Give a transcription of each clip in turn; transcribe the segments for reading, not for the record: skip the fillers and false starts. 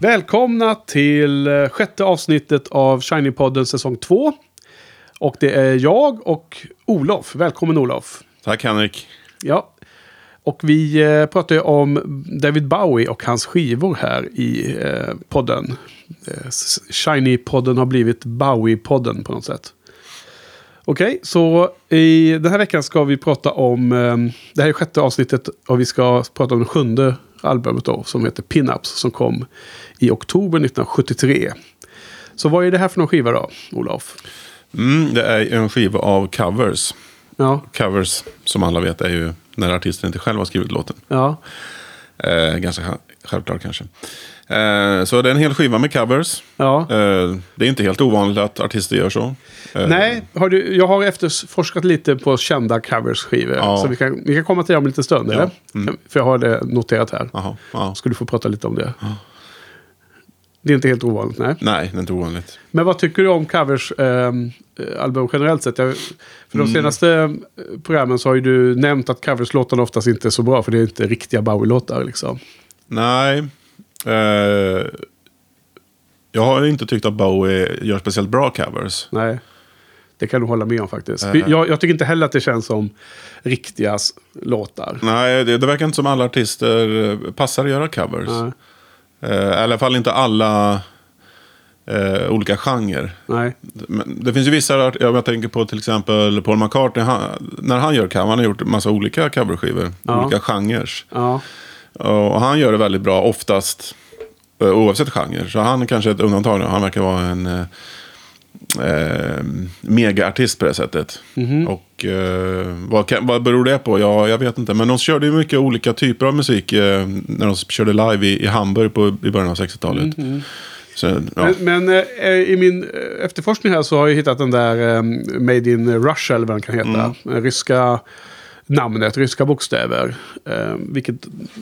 Välkomna till sjätte avsnittet av Shiny-podden säsong 2. Och det är jag och Olof. Välkommen Olof. Tack Henrik. Ja. Och vi pratade om David Bowie och hans skivor här i podden. Shiny-podden har blivit Bowie-podden på något sätt. Okej, så i den här veckan ska vi prata om... det här är sjätte avsnittet och vi ska prata om den sjunde albumet då, som heter Pinups, som kom i oktober 1973. Så vad är det här för någon skiva då, Olof? Det är en skiva av covers. Ja. Covers, som alla vet, är ju när artisten inte själv har skrivit låten. Ja. Ganska självklart kanske. Så det är en hel skiva med covers. Ja. Det är inte helt ovanligt att artister gör så. Nej, jag har efterforskat lite på kända covers-skivor. Ja. Så vi kan komma till det om lite stund, ja. Eller? Mm. För jag har det noterat här. Aha, ja. Skulle få prata lite om det. Ja. Det är inte helt ovanligt, nej. Nej, det är inte ovanligt. Men vad tycker du om covers-album generellt sett? För de senaste programmen så har ju du nämnt att covers-låtarna oftast inte är så bra. För det är inte riktiga Bowie-låtar liksom. Nej. Jag har inte tyckt att Bowie gör speciellt bra covers. Nej, det kan du hålla med om faktiskt. Jag tycker inte heller att det känns som riktiga låtar. Nej, det verkar inte som alla artister passar att göra covers. I alla fall inte alla olika genrer. Nej. Men det finns ju vissa, jag tänker på till exempel Paul McCartney, när han gör cover, han har gjort massa olika coverskivor, ja. Olika genres. Ja. Och han gör det väldigt bra oftast, oavsett genre. Så han kanske är ett undantag nu. Han verkar vara en megaartist på det sättet. Mm-hmm. Och vad beror det på? Ja, jag vet inte. Men de körde ju mycket olika typer av musik när de körde live i Hamburg i början av 60-talet. Mm-hmm. Så, ja. Men i min efterforskning här så har jag hittat den där Made in Russia, eller vad den kan heta. Mm. Ryska... namnet, ryska bokstäver.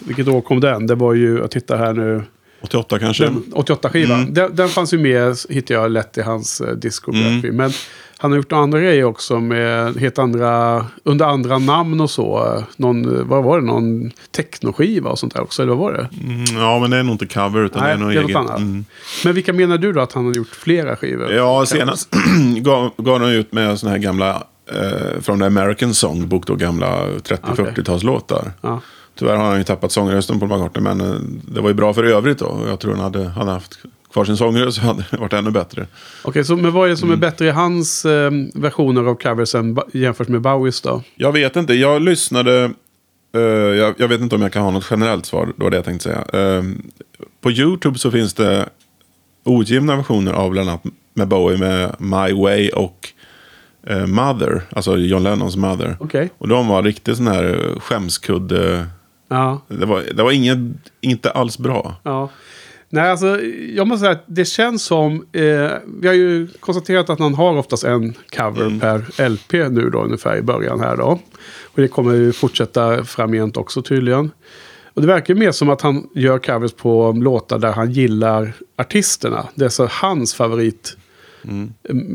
Vilket år kom den? Det var ju, jag tittar här nu... 88 kanske? 88-skivan. Mm. Den fanns ju med, hittade jag lätt i hans diskografi. Mm. Men han har gjort andra grejer också med helt andra, under andra namn och så. Vad var det? Någon technoskiva och sånt där också, eller vad var det? Ja, men det är nog inte cover utan nej, det är något annat. Mm. Men vilka menar du då att han har gjort flera skivor? Ja, senast gav han ut med såna här gamla... From the American Song-bok då, gamla 30-40-talslåtar. Okay. Ja. Tyvärr har han ju tappat sångrösten på McCartney, men det var ju bra för övrigt då. Jag tror han hade haft kvar sin sångröst så hade det varit ännu bättre. Okej, så men vad är det som är bättre i hans versioner av coversen jämfört med Bowies då? Jag vet inte, jag lyssnade jag vet inte om jag kan ha något generellt svar, det var det jag tänkte säga. På YouTube så finns det ogivna versioner av bland annat med Bowie med My Way och Mother, alltså John Lennons Mother. Okay. Och de var riktigt sån här skämskudd. Ja. Det var inte alls bra. Ja. Nej, alltså jag måste säga att det känns som vi har ju konstaterat att man har oftast en cover per LP nu då ungefär i början här då. Och det kommer ju fortsätta framgent också tydligen. Och det verkar mer som att han gör covers på låtar där han gillar artisterna. Det är så hans favorit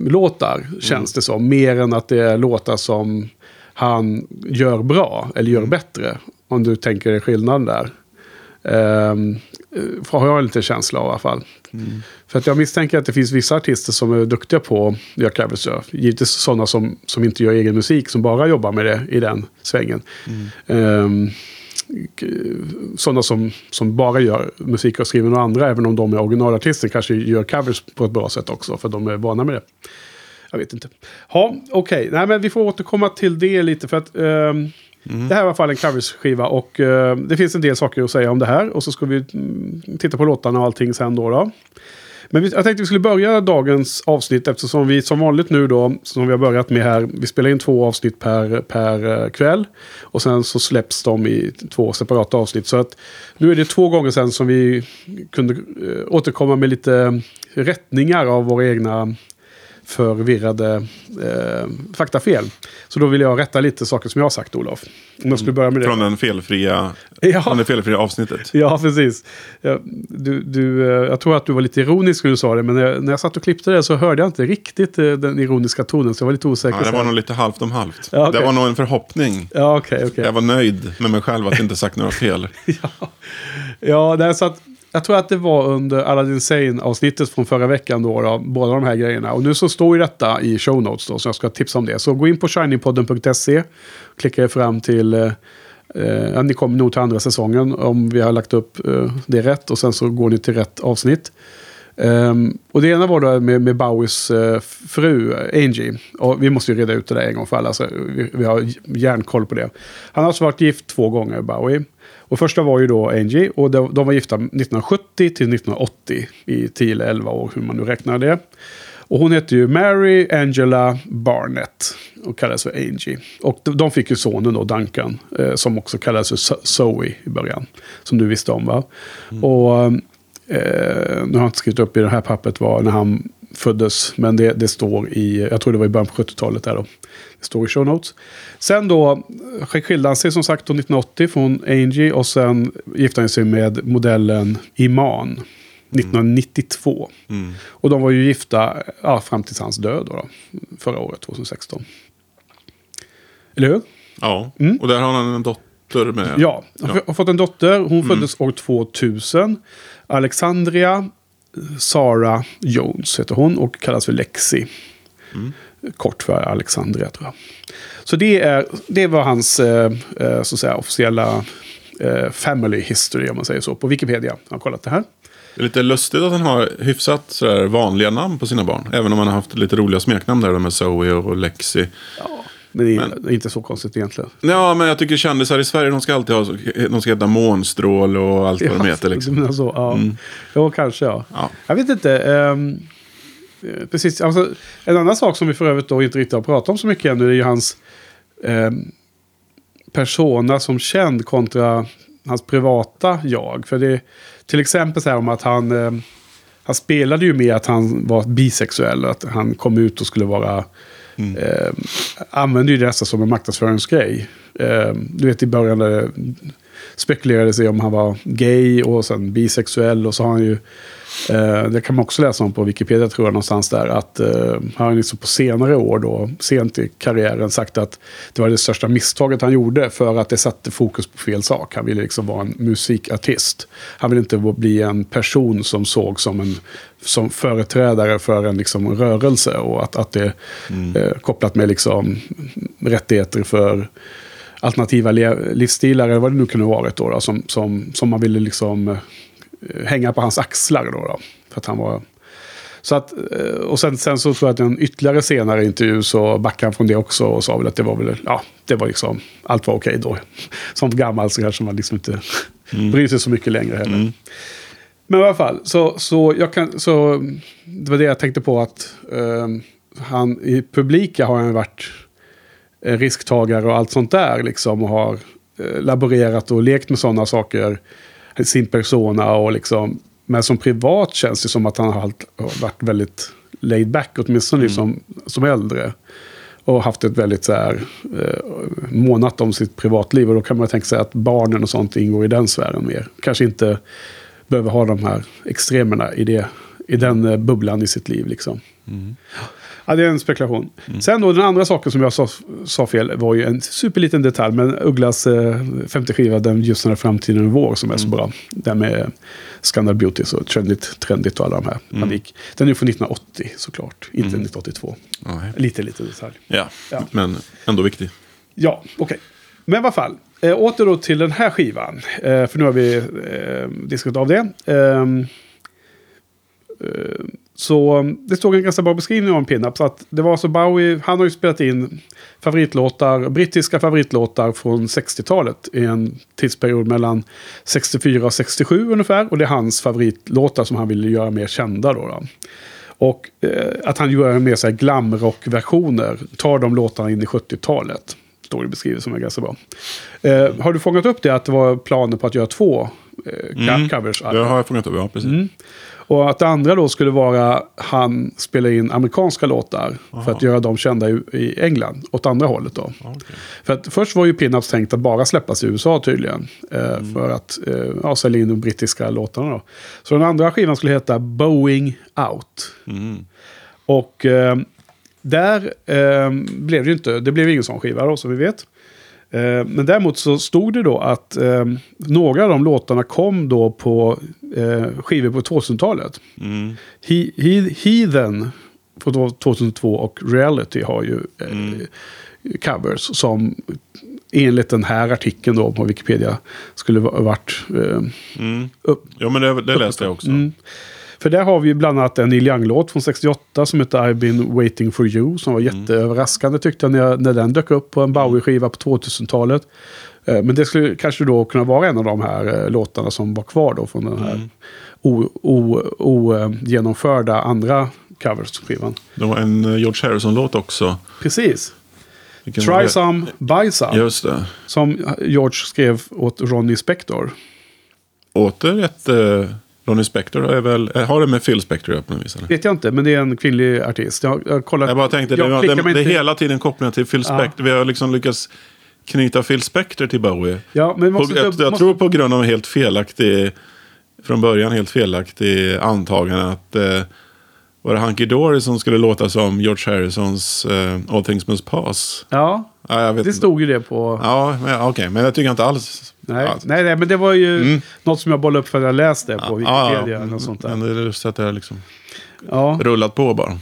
låtar känns det som, mer än att det är låtar som han gör bra eller gör bättre, om du tänker dig skillnaden där. Har jag lite känsla av i alla fall. För att jag misstänker att det finns vissa artister som är duktiga på att göra covers, givetvis sådana som inte gör egen musik, som bara jobbar med det i den svängen. sådana som bara gör musik och skriver några andra, även om de är originalartister, kanske gör covers på ett bra sätt också, för de är vana med det. Jag vet inte. Ja, okej. Nej, men vi får återkomma till det lite, för att det här var i alla fall en coverskiva, och det finns en del saker att säga om det här, och så ska vi titta på låtarna och allting sen då. Men jag tänkte vi skulle börja dagens avsnitt, eftersom vi som vanligt nu då, som vi har börjat med här, vi spelar in 2 avsnitt per kväll, och sen så släpps de i 2 separata avsnitt, så att nu är det 2 gånger sen som vi kunde återkomma med lite rättningar av våra egna förvirrade faktafel. Så då vill jag rätta lite saker som jag har sagt, Olof. Om jag skulle börja med det. Från det felfria avsnittet. Ja, precis. Jag tror att du var lite ironisk när du sa det, men när jag satt och klippte det så hörde jag inte riktigt den ironiska tonen, så jag var lite osäker. Ja, det var nog lite halvt om halvt. Ja, okay. Det var nog en förhoppning. Ja, okay. Jag var nöjd med mig själv att inte sagt några fel. Ja, det är så att jag tror att det var under Aladdin Sane-avsnittet från förra veckan då, båda de här grejerna. Och nu så står ju detta i show notes då, så jag ska tipsa om det. Så gå in på shiningpodden.se, klicka er fram till, ni kommer nog till andra säsongen om vi har lagt upp det rätt, och sen så går ni till rätt avsnitt. Och det ena var då med Bowies fru Angie, och vi måste ju reda ut det där en gång för alla, så vi har järnkoll på det. Han har alltså varit gift 2 gånger, Bowie, och första var ju då Angie, och de var gifta 1970 till 1980 i 10-11 år, hur man nu räknar det. Och hon heter ju Mary Angela Barnett och kallas för Angie. Och de fick ju sonen då, Duncan, som också kallas för Zoe i början, som du visste om, va? Och nu har jag inte skrivit upp i det här pappret var när han föddes, men det står i, jag tror det var i början på 70-talet där då. Det står i show notes. Sen då skilde han sig som sagt 1980 från Angie, och sen gifte han sig med modellen Iman 1992. Och de var ju gifta fram till hans död då, förra året, 2016. Eller hur? Ja, och där har han en dotter. Med. Ja, har fått en dotter. Hon föddes år 2000. Alexandria Sara Jones heter hon och kallas för Lexi. Kort för Alexandria, tror jag. Så det var hans så att säga officiella family history, om man säger så, på Wikipedia. Jag har kollat det här. Det är lite lustigt att han har hyfsat sådär vanliga namn på sina barn, även om han har haft lite roliga smeknamn där med Zoe och Lexi. Ja. Men det är inte så konstigt egentligen. Ja, men jag tycker kändisar i Sverige, de ska alltid ha, de ska heta Månstrål och allt vad de heter liksom. Så, ja. Ja, kanske ja. Jag vet inte. Precis, alltså, en annan sak som vi för övrigt då inte riktigt har pratat om så mycket ännu, det är ju hans persona som känd kontra hans privata jag. För det till exempel så här om att han spelade ju med att han var bisexuell, att han kom ut och skulle vara använde ju det nästan som en marknadsföringsgrej. Du vet, i början där det spekulerade sig om han var gay och sen bisexuell, och så har han ju det kan man också läsa om på Wikipedia, tror jag, någonstans där, att han liksom på senare år då, sent i karriären, sagt att det var det största misstaget han gjorde, för att det satte fokus på fel sak. Han ville liksom vara en musikartist. Han ville inte bli en person som såg som företrädare för en liksom rörelse, och att det kopplat med liksom rättigheter för alternativa livsstilar eller vad det nu kunde varit då som man ville liksom hänga på hans axlar då för att han var så att, och sen så tror jag att en ytterligare senare intervju så backade han från det också och sa väl att det var det var liksom allt var okej då, som gammal så här som man liksom inte bryr sig så mycket längre heller. Men i alla fall så det var det jag tänkte på, att han i publika har han varit risktagare och allt sånt där liksom, och har laborerat och lekt med sådana saker, sin persona och liksom, men som privat känns det som att han har varit väldigt laid back, åtminstone som äldre, och haft ett väldigt så här månat om sitt privatliv, och då kan man tänka sig att barnen och sånt ingår i den sfären mer, kanske inte behöver ha de här extremerna i den bubblan i sitt liv liksom. Ja, det är en spekulation. Sen då, den andra saken som jag sa fel var ju en superliten detalj, men Ugglas 50 skiva, den just den här framtiden och vår som är så bra. Den med Scandal Beauty, så trendigt och alla de här. Den är från 1980 såklart, inte 1982. Okay. Lite detalj. Ja, men ändå viktig. Ja, okej. Men i alla fall, åter då till den här skivan. För nu har vi diskuterat av det. Så det stod en ganska bra beskrivning om Pinups. Att det var så Bowie, han har ju spelat in favoritlåtar, brittiska favoritlåtar från 60-talet i en tidsperiod mellan 64 och 67 ungefär. Och det är hans favoritlåtar som han ville göra mer kända då. Och att han gör mer så här glamrock-versioner, tar de låtarna in i 70-talet. Står det beskrivet som är ganska bra. Har du fångat upp det att det var planer på att göra två covers? Det har jag fångat upp, ja, precis. Mm. Och att det andra då skulle vara han spelar in amerikanska låtar. Aha. För att göra dem kända i England. Åt andra hållet då. Okay. För att först var ju Pinups tänkt att bara släppas i USA tydligen. För att sälja in de brittiska låtarna då. Så den andra skivan skulle heta Bowing Out. Mm. Och blev det ju inte. Det blev ingen sån skiva då som vi vet. Men däremot så stod det då att några av de låtarna kom då på skivor på 2000-talet. Mm. Heathen på 2002 och Reality har ju covers som enligt den här artikeln då på Wikipedia skulle ha varit upp. Ja, men det läste jag också. Mm. För där har vi bland annat en Neil Young-låt från 68 som heter I've Been Waiting For You som var jätteöverraskande tyckte jag när den dök upp på en Bowie-skiva på 2000-talet. Men det skulle kanske då kunna vara en av de här låtarna som var kvar då från den här ogenomförda andra covers-skivan. Det var en George Harrison-låt också. Precis. Try Some, Buy Some. Just det. Som George skrev åt Ronnie Spector. Åter ett... Ronnie Spector är väl... Har det med Phil Spector upp nu? Vet jag inte, men det är en kvinnlig artist. Jag kollat, jag bara tänkte, det är hela tiden kopplingar till Phil Spector. Vi har liksom lyckats knyta Phil Spector till Bowie. Ja, men jag tror på grund av en helt felaktig... Från början helt felaktig antagande att... var det Hunky Dory som skulle låta som George Harrisons All Things Must Pass? Ja, jag vet det inte. Stod ju det på... Ja, okej, men jag tycker inte alls... Nej, men det var ju något som jag bollade upp för att jag läste på Wikipedia eller något sånt där. Men det är så att det har liksom rullat på bara.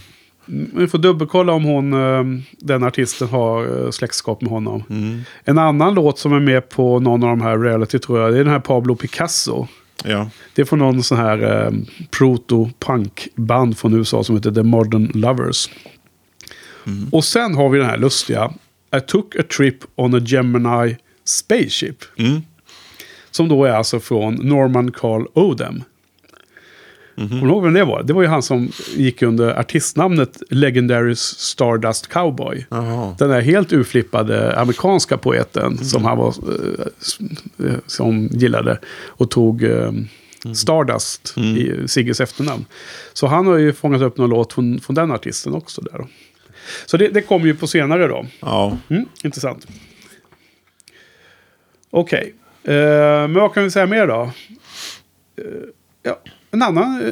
Vi får dubbelkolla om den artisten har släktskap med honom. Mm. En annan låt som är med på någon av de här reality tror jag, det är den här Pablo Picasso. Ja. Det är från någon sån här proto-punk-band från USA som heter The Modern Lovers. Mm. Och sen har vi den här lustiga I took a trip on a Gemini Spaceship. Mm. Som då är alltså från Norman Carl Odom. Mm-hmm. Kommer du ihåg vem det var? Det var ju han som gick under artistnamnet Legendary Stardust Cowboy. Aha. Den där helt urflippade amerikanska poeten som han var som gillade och tog Stardust i Ziggy's efternamn. Så han har ju fångat upp någon låt från den artisten också där då. Så det kom ju på senare då. Ja. Mm, intressant. Okej. Men vad kan vi säga mer då? Ja. En annan,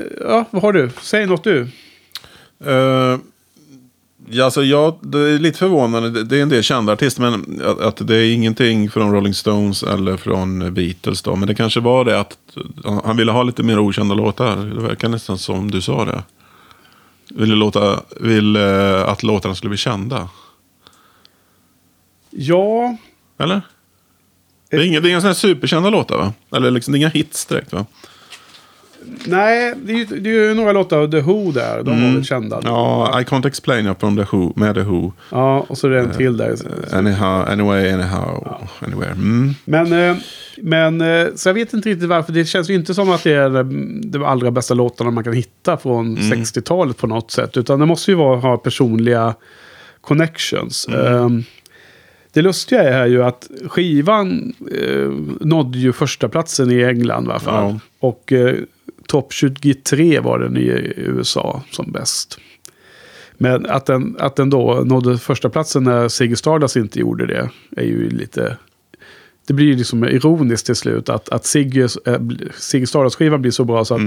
vad har du? Säg något du. Det är lite förvånande. Det är en del kända artister, men att det är ingenting från Rolling Stones eller från Beatles då. Men det kanske var det att han ville ha lite mer okända låtar. Det verkar nästan som du sa det. Ville att låtarna skulle bli kända. Ja. Eller? Det är inga sådana här superkända låtar, va? Eller liksom, det är inga hits direkt, va? Nej, det är ju några låtar av The Who där. De var väl kända. Ja, I Can't Explain up from The Who, med The Who. Ja, och så är det en till där. Anywhere. Mm. Men så jag vet inte riktigt varför. Det känns ju inte som att det är de allra bästa låtarna man kan hitta från 60-talet på något sätt. Utan det måste ju ha personliga connections. Det lustiga är ju att skivan nådde ju första platsen i England i alla fall. Ja. Och topp 23 var den i USA som bäst. Men att den då nådde första platsen när Ziggy Stardust inte gjorde det är ju lite... Det blir ju liksom ironiskt till slut att Ziggy Stardust-skivan blir så bra så att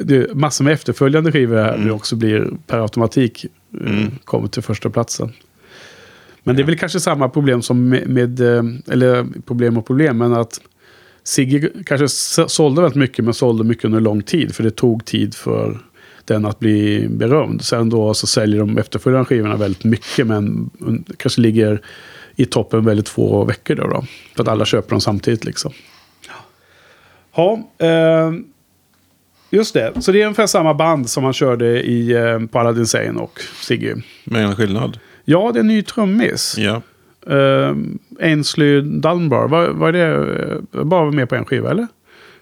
det, massor med efterföljande skivor här nu också blir per automatik kommer till första platsen. Men det är väl kanske samma problem som men att Ziggy kanske sålde väldigt mycket, men sålde mycket under lång tid, för det tog tid för den att bli berömd. Sen då så säljer de efterföljande skivorna väldigt mycket, men kanske ligger i toppen väldigt få veckor då. För att alla köper dem samtidigt liksom. Ja, just det. Så det är ungefär samma band som han körde i på Aladdin Sane och Ziggy. Med en skillnad. Ja, det är en ny trummis. Ja. Ainsley Dunbar. Var det bara med på en skiva eller?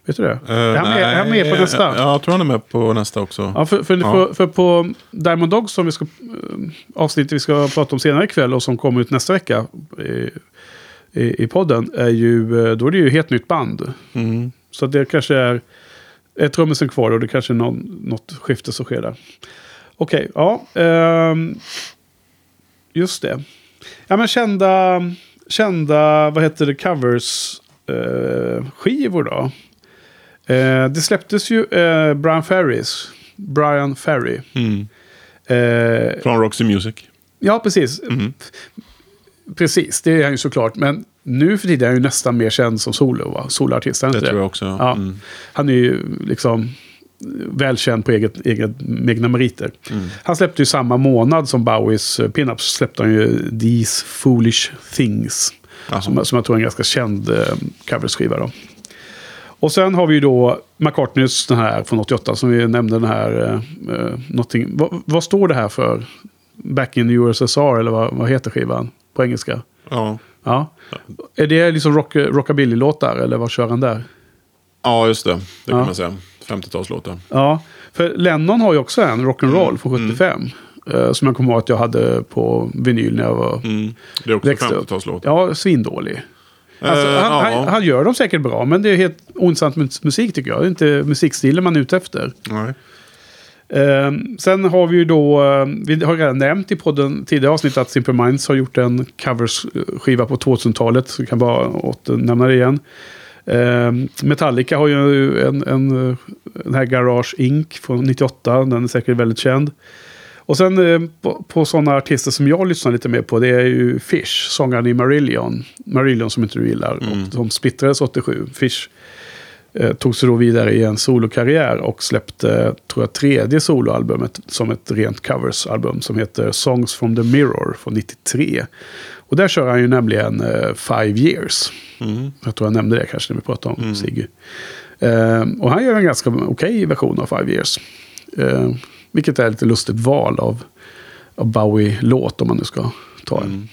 Vet du det? Är han med på nästa? Ja, jag tror han är med på nästa också. Ja, för på Diamond Dogs som vi ska avsnittet vi ska prata om senare ikväll och som kommer ut nästa vecka i podden är ju då är det ju helt nytt band. Mm. Så det kanske är ett trummisen kvar och det kanske är något skifte som sker där. Okej, ja. Just det. Ja, men kända vad heter det, covers skivor då. Det släpptes ju Brian Ferry. Mm. Från Roxy Music. Ja, precis. Mm. Precis, det är han ju såklart. Men nu för tiden är han ju nästan mer känd som soloartist. Det tror jag också. Ja. Mm. Han är ju liksom välkänd på egna meriter. Mm. Han släppte ju samma månad som Bowies Pinups släppte han ju These Foolish Things. Som jag tror är en ganska känd coverskiva då. Och sen har vi ju då McCartneys den här från 88 som vi nämnde den här någonting. Vad står det här för? Back in the USSR eller vad heter skivan på engelska? Ja. Är det liksom rockabilly-låtar eller vad kör han där? Ja, just det. Det kan man säga. 50-talslåtar. Ja, för Lennon har ju också en rock'n'roll från 75. Som jag kommer ihåg att jag hade på vinyl när jag var det är också 50-talslåt. Ja, svindålig. Alltså, han gör dem säkert bra, men det är helt ointressant musik tycker jag. Det är inte musikstilen man är ute efter. Nej. Sen har vi ju då, vi har redan nämnt i podden tidigare avsnitt att Simple Minds har gjort en coverskiva på 2000-talet, så vi kan bara åternämna det igen. Metallica har ju den här Garage Inc. från 98, den är säkert väldigt känd. Och sen på sådana artister som jag lyssnar lite mer på, det är ju Fish, sångaren i Marillion som inte du gillar, och som splittrades 87. Fish tog sig då vidare i en solokarriär och släppte, tror jag, tredje soloalbumet som ett rent coversalbum som heter Songs from the Mirror från 93. Och där kör han ju nämligen 5 Years. Mm. Jag tror jag nämnde det kanske när vi pratade om Ziggy. Och han gör en ganska okej version av 5 Years. Vilket är lite lustigt val av Bowie-låt om man nu ska ta en. Mm.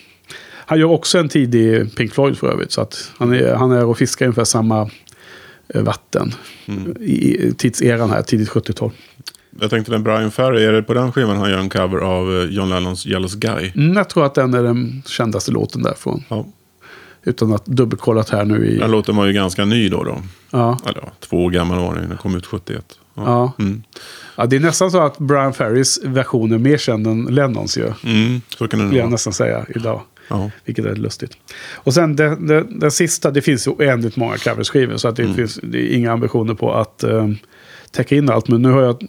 Han gör också en tidig Pink Floyd för övrigt. Så att han är och fiskar ungefär samma vatten i tidseran här, tidigt 70-tal. Jag tänkte den Brian Ferry, är det på den skivan han gör en cover av John Lennons Jealous Guy? Jag tror att den är den kändaste låten därifrån. Ja. Utan att dubbelkollat här nu i... Den låten var ju ganska ny då. Ja. Eller 2 år gammal var den kom ut 71. Ja. Mm. Ja, det är nästan så att Brian Ferrys version är mer känd än Lennons ju. Mm, så kan det skulle jag nästan säga idag. Ja. Vilket är lustigt. Och sen den sista, det finns ju oändligt många coverskivor så att det finns det är inga ambitioner på att täcka in allt. Men nu har jag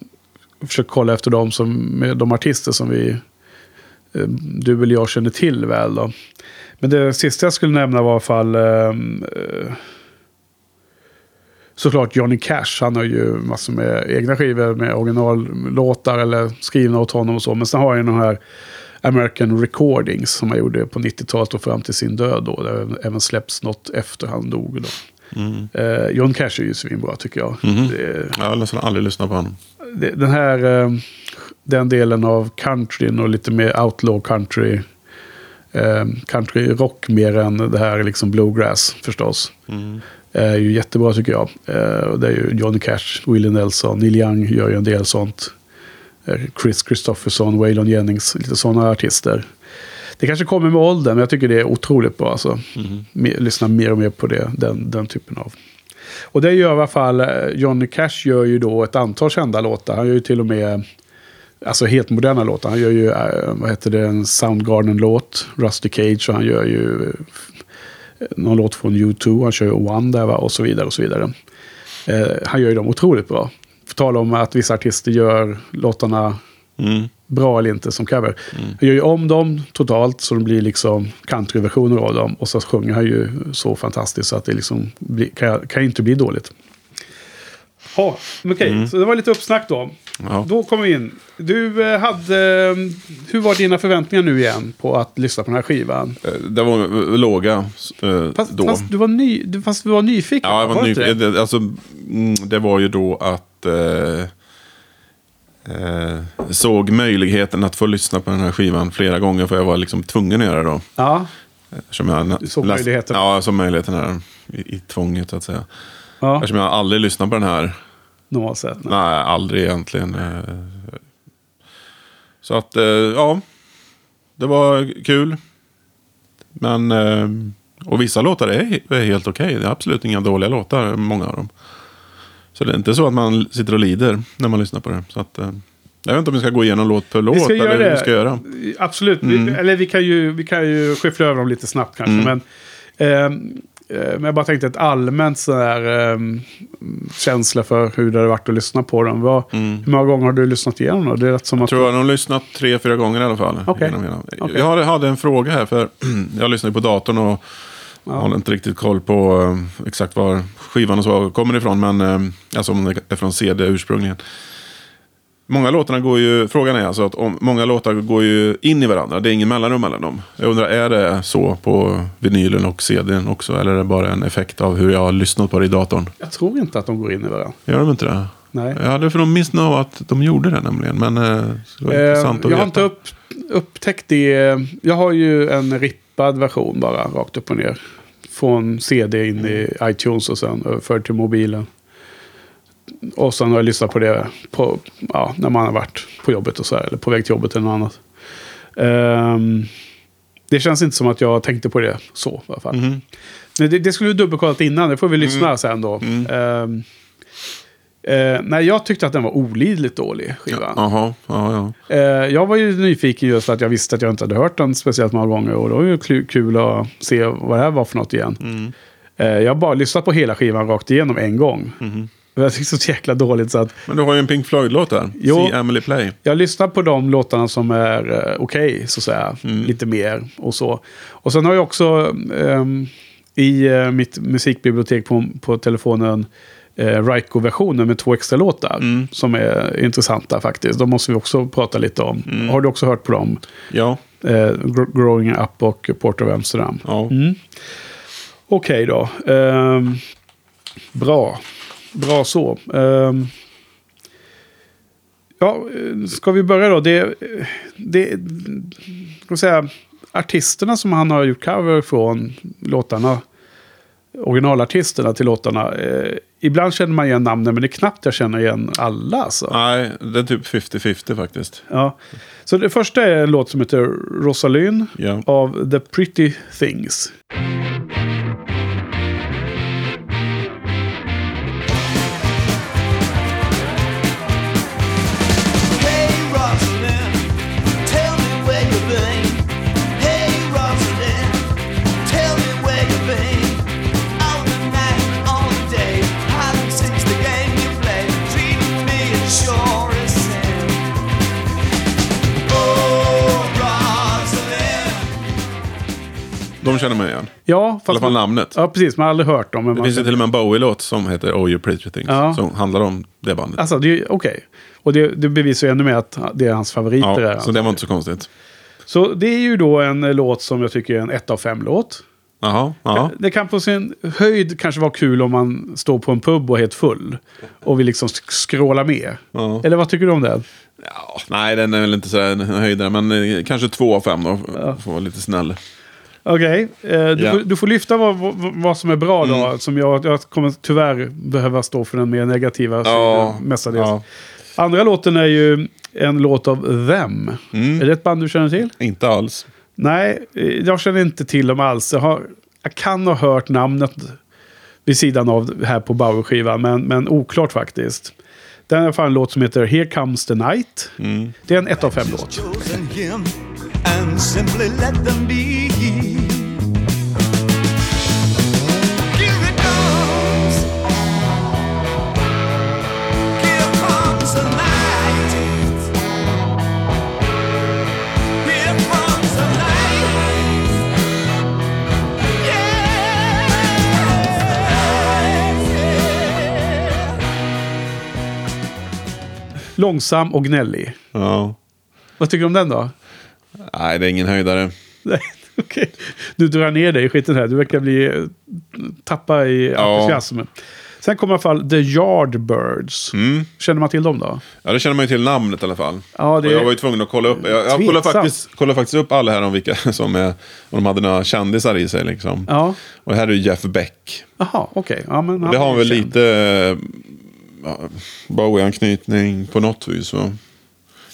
försökt kolla efter dem med de artister som vi du eller jag känner till väl då. Men det sista jag skulle nämna var i alla fall såklart Johnny Cash, han har ju massor med egna skivor med originallåtar eller skrivna åt honom och så, men sen har han ju de här American Recordings som han gjorde på 90-talet och fram till sin död då, där även släpps något efter han dog då. Mm. John Cash är ju svinbra tycker jag. Mm. Jag har nästan aldrig lyssnat på honom. Den delen av countryn och lite mer outlaw country rock mer än det här liksom bluegrass förstås. Mm. Är ju jättebra tycker jag. Och det är ju Johnny Cash, Willie Nelson, Neil Young gör ju en del sånt. Chris Christopherson, Waylon Jennings, lite sådana artister. Det kanske kommer med åldern, men jag tycker det är otroligt bra. Alltså. Mm. Lyssna mer och mer på det, den typen av. Och det gör i alla fall, Johnny Cash gör ju då ett antal kända låtar. Han gör ju till och med, alltså helt moderna låtar. Han gör ju, en Soundgarden-låt, Rusty Cage, och han gör ju någon låt från U2, han kör ju One där va, och så vidare och så vidare. Han gör ju dem otroligt bra. För tala om att vissa artister gör låtarna bra eller inte som cover. Mm. Han gör ju om dem totalt så de blir liksom countryversioner av dem och så sjunger han ju så fantastiskt så att det liksom kan inte bli dåligt. Ja, okej. Så det var lite uppsnack då. Ja. Då kommer vi in. Du hade... Hur var dina förväntningar nu igen på att lyssna på den här skivan? Det var låga då. Fast du var nyfiken. Ja, jag var nyfiken. Det? Alltså, det var ju då att... såg möjligheten att få lyssna på den här skivan flera gånger, för jag var liksom tvungen att göra det då. Ja. Som jag såg möjligheten. Ja, som möjligheten här i tvånget att säga. Ja. Eftersom jag aldrig lyssnat på den här något sätt. Nej, aldrig egentligen. Så att ja, det var kul. Men och vissa låtar är helt okej. Det är absolut inga dåliga låtar, många av dem. Så det är inte så att man sitter och lider när man lyssnar på det. Så att, jag vet inte om vi ska gå igenom låt för låt. Vi ska eller göra det. Hur vi ska göra. Absolut. Mm. Vi kan ju skiffla över dem lite snabbt kanske. Mm. Men jag bara tänkte ett allmänt så här, känsla för hur det har varit att lyssna på dem. Hur många gånger har du lyssnat igenom då? Det är rätt som jag tror jag har lyssnat 3-4 gånger i alla fall. Okay. Okay. Jag hade en fråga här, för jag lyssnade på datorn och jag har inte riktigt koll på exakt var skivan och så kommer ifrån, men alltså om det är från CD ursprungligen. Många låtarna går ju, frågan är alltså att många låtar går ju in i varandra. Det är ingen mellanrum mellan dem. Jag undrar, är det så på vinylen och CD:n också, eller är det bara en effekt av hur jag har lyssnat på det i datorn? Jag tror inte att de går in i varandra. Gör de inte det? Nej. Jag hade för de minns av att de gjorde det nämligen, men det var intressant att jag veta. Har inte upptäckt det. Jag har ju en rippad version bara rakt upp och ner. Från CD in i iTunes och sen överförd till mobilen. Och sen har jag lyssnat på det på, ja, när man har varit på jobbet och så här, eller på väg till jobbet eller något annat. Det känns inte som att jag tänkte på det så i alla fall. Mm. Men det skulle du dubbelkollat innan, det får vi lyssna sen då. Nej, jag tyckte att den var olidligt dålig skivan. Ja. Jag var ju nyfiken just för att jag visste att jag inte hade hört den speciellt många gånger, och då var det ju kul att se vad det här var för något igen. Jag har bara lyssnat på hela skivan rakt igenom en gång. Jag tyckte så jäkla dåligt så att... Men du har ju en Pink Floyd-låt där. See Emily Play. Jag lyssnar på de låtarna som är okej, så att säga. Lite mer och så. Och sen har jag också i mitt musikbibliotek på telefonen Raiko-versionen med 2 extra låtar som är intressanta faktiskt. De måste vi också prata lite om. Har du också hört på dem? Ja. Growing Up och Port of Amsterdam. Ja. Okej då. Bra så. Ja, ska vi börja då? Det ska säga, artisterna som han har gjort cover från låtarna, originalartisterna till låtarna, ibland känner man igen namnen, men det är knappt jag känner igen alla. Alltså. Nej, det är typ 50-50 faktiskt. Ja. Så det första är en låt som heter Rosalyn av The Pretty Things. De känner man igen. Ja, fast i alla fall namnet. Ja, precis. Man har aldrig hört dem. Men det finns ju till och med en Bowie-låt som heter Oh, You Pretty Things. Ja. Som handlar om det bandet. Alltså, det är okej. Och det bevisar ju ännu mer att det är hans favoriter. Ja, så det var inte så konstigt. Så det är ju då en låt som jag tycker är en 1 av 5-låt. Jaha. Det kan på sin höjd kanske vara kul om man står på en pub och är helt full. Och vill liksom skråla med. Aha. Eller vad tycker du om det? Ja, nej, den är väl inte så höjdare. Men kanske 2 av 5 då. Ja. Får vara lite snäll. Okej. Du får lyfta vad som är bra då, som jag kommer tyvärr behöva stå för den mer negativa mestadels. Andra låten är ju en låt av Them. Är det ett band du känner till? Inte alls. Nej, jag känner inte till dem alls. Jag kan ha hört namnet vid sidan av här på Bauer-skivan, men oklart faktiskt. Det är i alla fall en låt som heter Here Comes the Night. Det är en 1 av 5-låt. And simply let them be. Here it comes. Here comes the night. Here comes the night. Yeah. Långsam och gnällig. Ja. Vad tycker du om den då? Nej, det är ingen höjdare. Nej, okej. Okay. Du drar ner dig i skiten här. Du verkar tappa i entusiasmen. Ja. Sen kommer i alla fall The Yardbirds. Mm. Känner man till dem då? Ja, det känner man ju till namnet i alla fall. Ja, det... Jag var ju tvungen att kolla upp. Jag kollade faktiskt upp alla här om vilka som är... Om de hade några kändisar i sig liksom. Ja. Och här är ju Jeff Beck. Jaha, okej. Okay. Ja, det har väl känd. Lite... Bowie-anknytning på något vis. Så.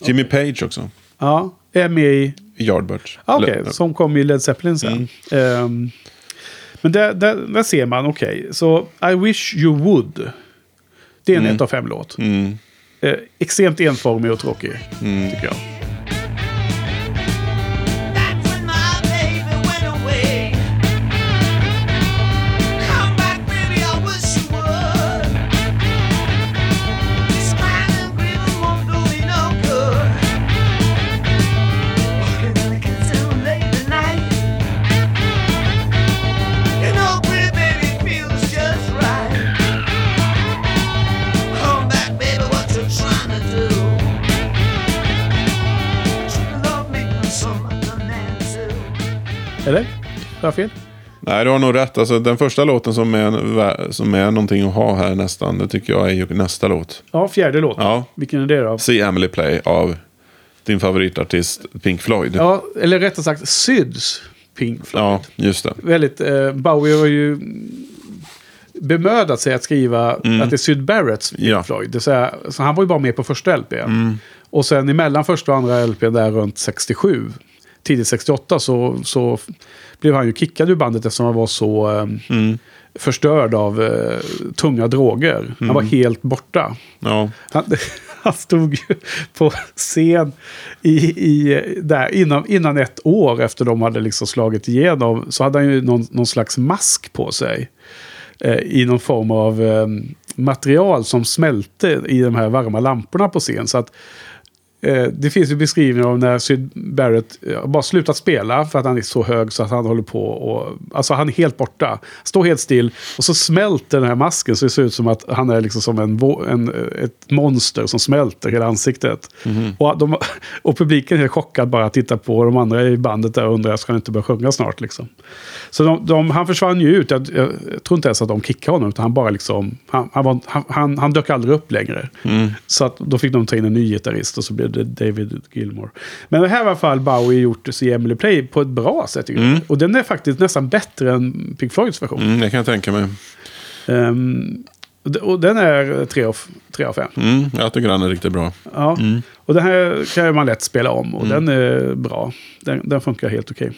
Jimmy Page också. Ja, är med i... Yardbirds. Ah, okej, okay. Som kom i Led Zeppelin sen. Mm. Men där ser man, okej. Så I Wish You Would. Det är en 1 av 5 låt. Mm. Extremt enformig och tråkig, tycker jag. Eller? Var fel? Nej, du har nog rätt. Alltså, den första låten som är någonting att ha här nästan, det tycker jag är ju nästa låt. Ja, fjärde låt. Ja. Vilken är det då? See Emily Play av din favoritartist Pink Floyd. Ja, eller rättare sagt Syds Pink Floyd. Ja, just det. Väldigt, Bowie var ju bemödat sig att skriva att det är Syd Barretts Pink Floyd. Det säga, så han var ju bara med på första LP. Mm. Och sen emellan första och andra LP där runt 67... tidigt 68 så blev han ju kickad ur bandet eftersom han var så förstörd av tunga droger. Han var helt borta. Ja. Han stod ju på scen där innan 1 år efter de hade liksom slagit igenom, så hade han ju någon slags mask på sig i någon form av material som smälte i de här varma lamporna på scen, så att det finns ju beskrivningar om när Syd Barrett bara slutat spela för att han är så hög så att han håller på och... Alltså han är helt borta. Står helt still och så smälter den här masken så det ser ut som att han är liksom som ett monster som smälter hela ansiktet. Mm-hmm. Och publiken är chockad bara att titta på de andra i bandet där och undrar, ska han inte börja sjunga snart liksom? Så han försvann ju ut. Jag tror inte ens att de kickade honom utan han bara liksom... Han dök aldrig upp längre. Mm. Så att då fick de ta in en ny gitarrist och så blev David Gilmore. Men det här i alla fall Bowie gjort See Emily Play på ett bra sätt. Och den är faktiskt nästan bättre än Pink Floyds version. Det kan jag tänka mig. Och den är 3 av 5. Jag tycker den är riktigt bra. Ja. Mm. Och den här kan man lätt spela om och den är bra. Den funkar helt okej.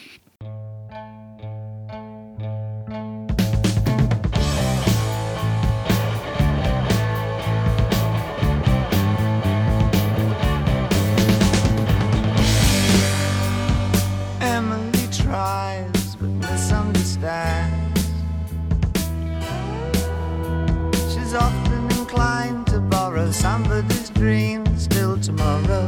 Somebody's dream still tomorrow.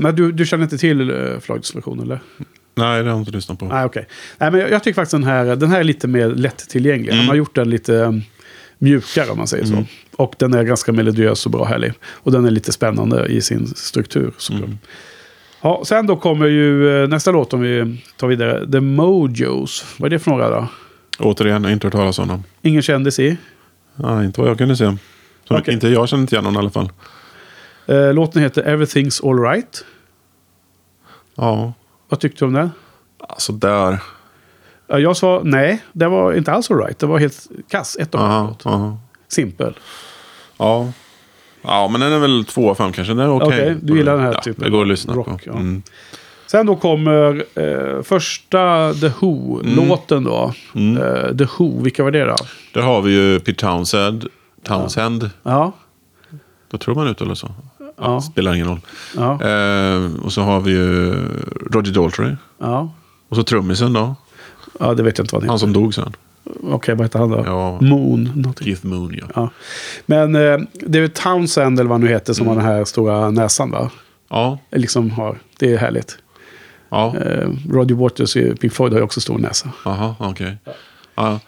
Men du känner inte till Floyds version, eller? Nej, det har jag inte lyssnat på. Nej, okej. Okay. Nej, men jag tycker faktiskt den här är lite mer lättillgänglig. Man har gjort den lite mjukare, om man säger så. Och den är ganska melodiös och bra, härlig. Och den är lite spännande i sin struktur. Ja, sen då kommer ju nästa låt, om vi tar vidare. The Mojos. Vad är det för några då? Återigen, jag har inte hört talas om dem. Ingen kändis i? Nej, inte vad jag kunde se. Okay. Inte jag känner inte igen någon i alla fall. Låten heter Everything's All Right. Ja. Vad tyckte du om den? Alltså där. Jag sa nej, det var inte alls all right. Det var helt kass, ett av simpel. Ja. Ja, men den är väl 2,5 kanske. Den är okej. Du gillar den här typen. Det går att lyssna rock, på. Mm. Sen då kommer första The Who-låten då. Mm. The Who, vilka var det då? Där har vi ju Pete Townshend. Ja. Då tror man ut eller så. Ja. Spelar ingen roll. Ja. Och så har vi ju Roger Daltrey. Ja. Och så trummisen då. Ja, det vet jag inte vad han heter. Han som dog sen. Okej, vad heter han då? Ja. Moon. Någonting. Keith Moon, ja. Men det är ju Townshend eller vad han nu heter som har den här stora näsan, va? Ja. Liksom har, det är härligt. Ja. Roger Waters i Pink Floyd har ju också stor näsa. Aha, okej. Okay. Ja.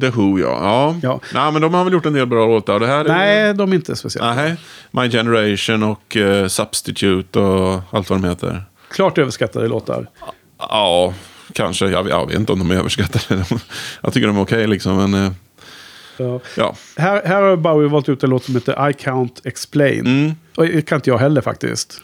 The Who, ja. Nej, men de har väl gjort en del bra låtar. Det här är... Nej, de är inte speciellt. Nej. My Generation och Substitute och allt vad de heter. Klart överskattade låtar. Ja, kanske. Jag vet inte om de är överskattade. Jag tycker de är okej, liksom, men... Ja. Här har Bowie valt ut en låt som heter I Can't Explain. Och det kan inte jag heller faktiskt.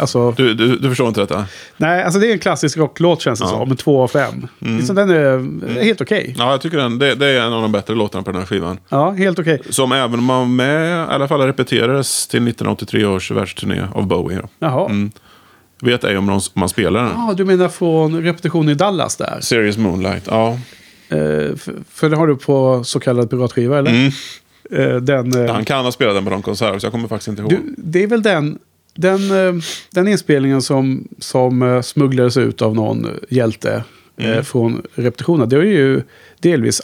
Alltså, du förstår inte detta? Nej, alltså det är en klassisk rocklåt känns det som, med 2 av 5. Liksom, den är helt okej. Ja, jag tycker det är en av de bättre låtarna på den här skivan. Ja, helt okej. Som även om man med, i alla fall repeterades till 1983 års världsturné av Bowie. Jaha. Mm. Vet ej om man spelar den. Ja, du menar från repetition i Dallas där? Serious Moonlight, ja. För den har du på så kallad piratskiva, eller? Han kan ha spelat den på de konserter, så jag kommer faktiskt inte ihåg. Det är väl den inspelningen som smugglades ut av någon hjälte från repetitionen. Det är ju delvis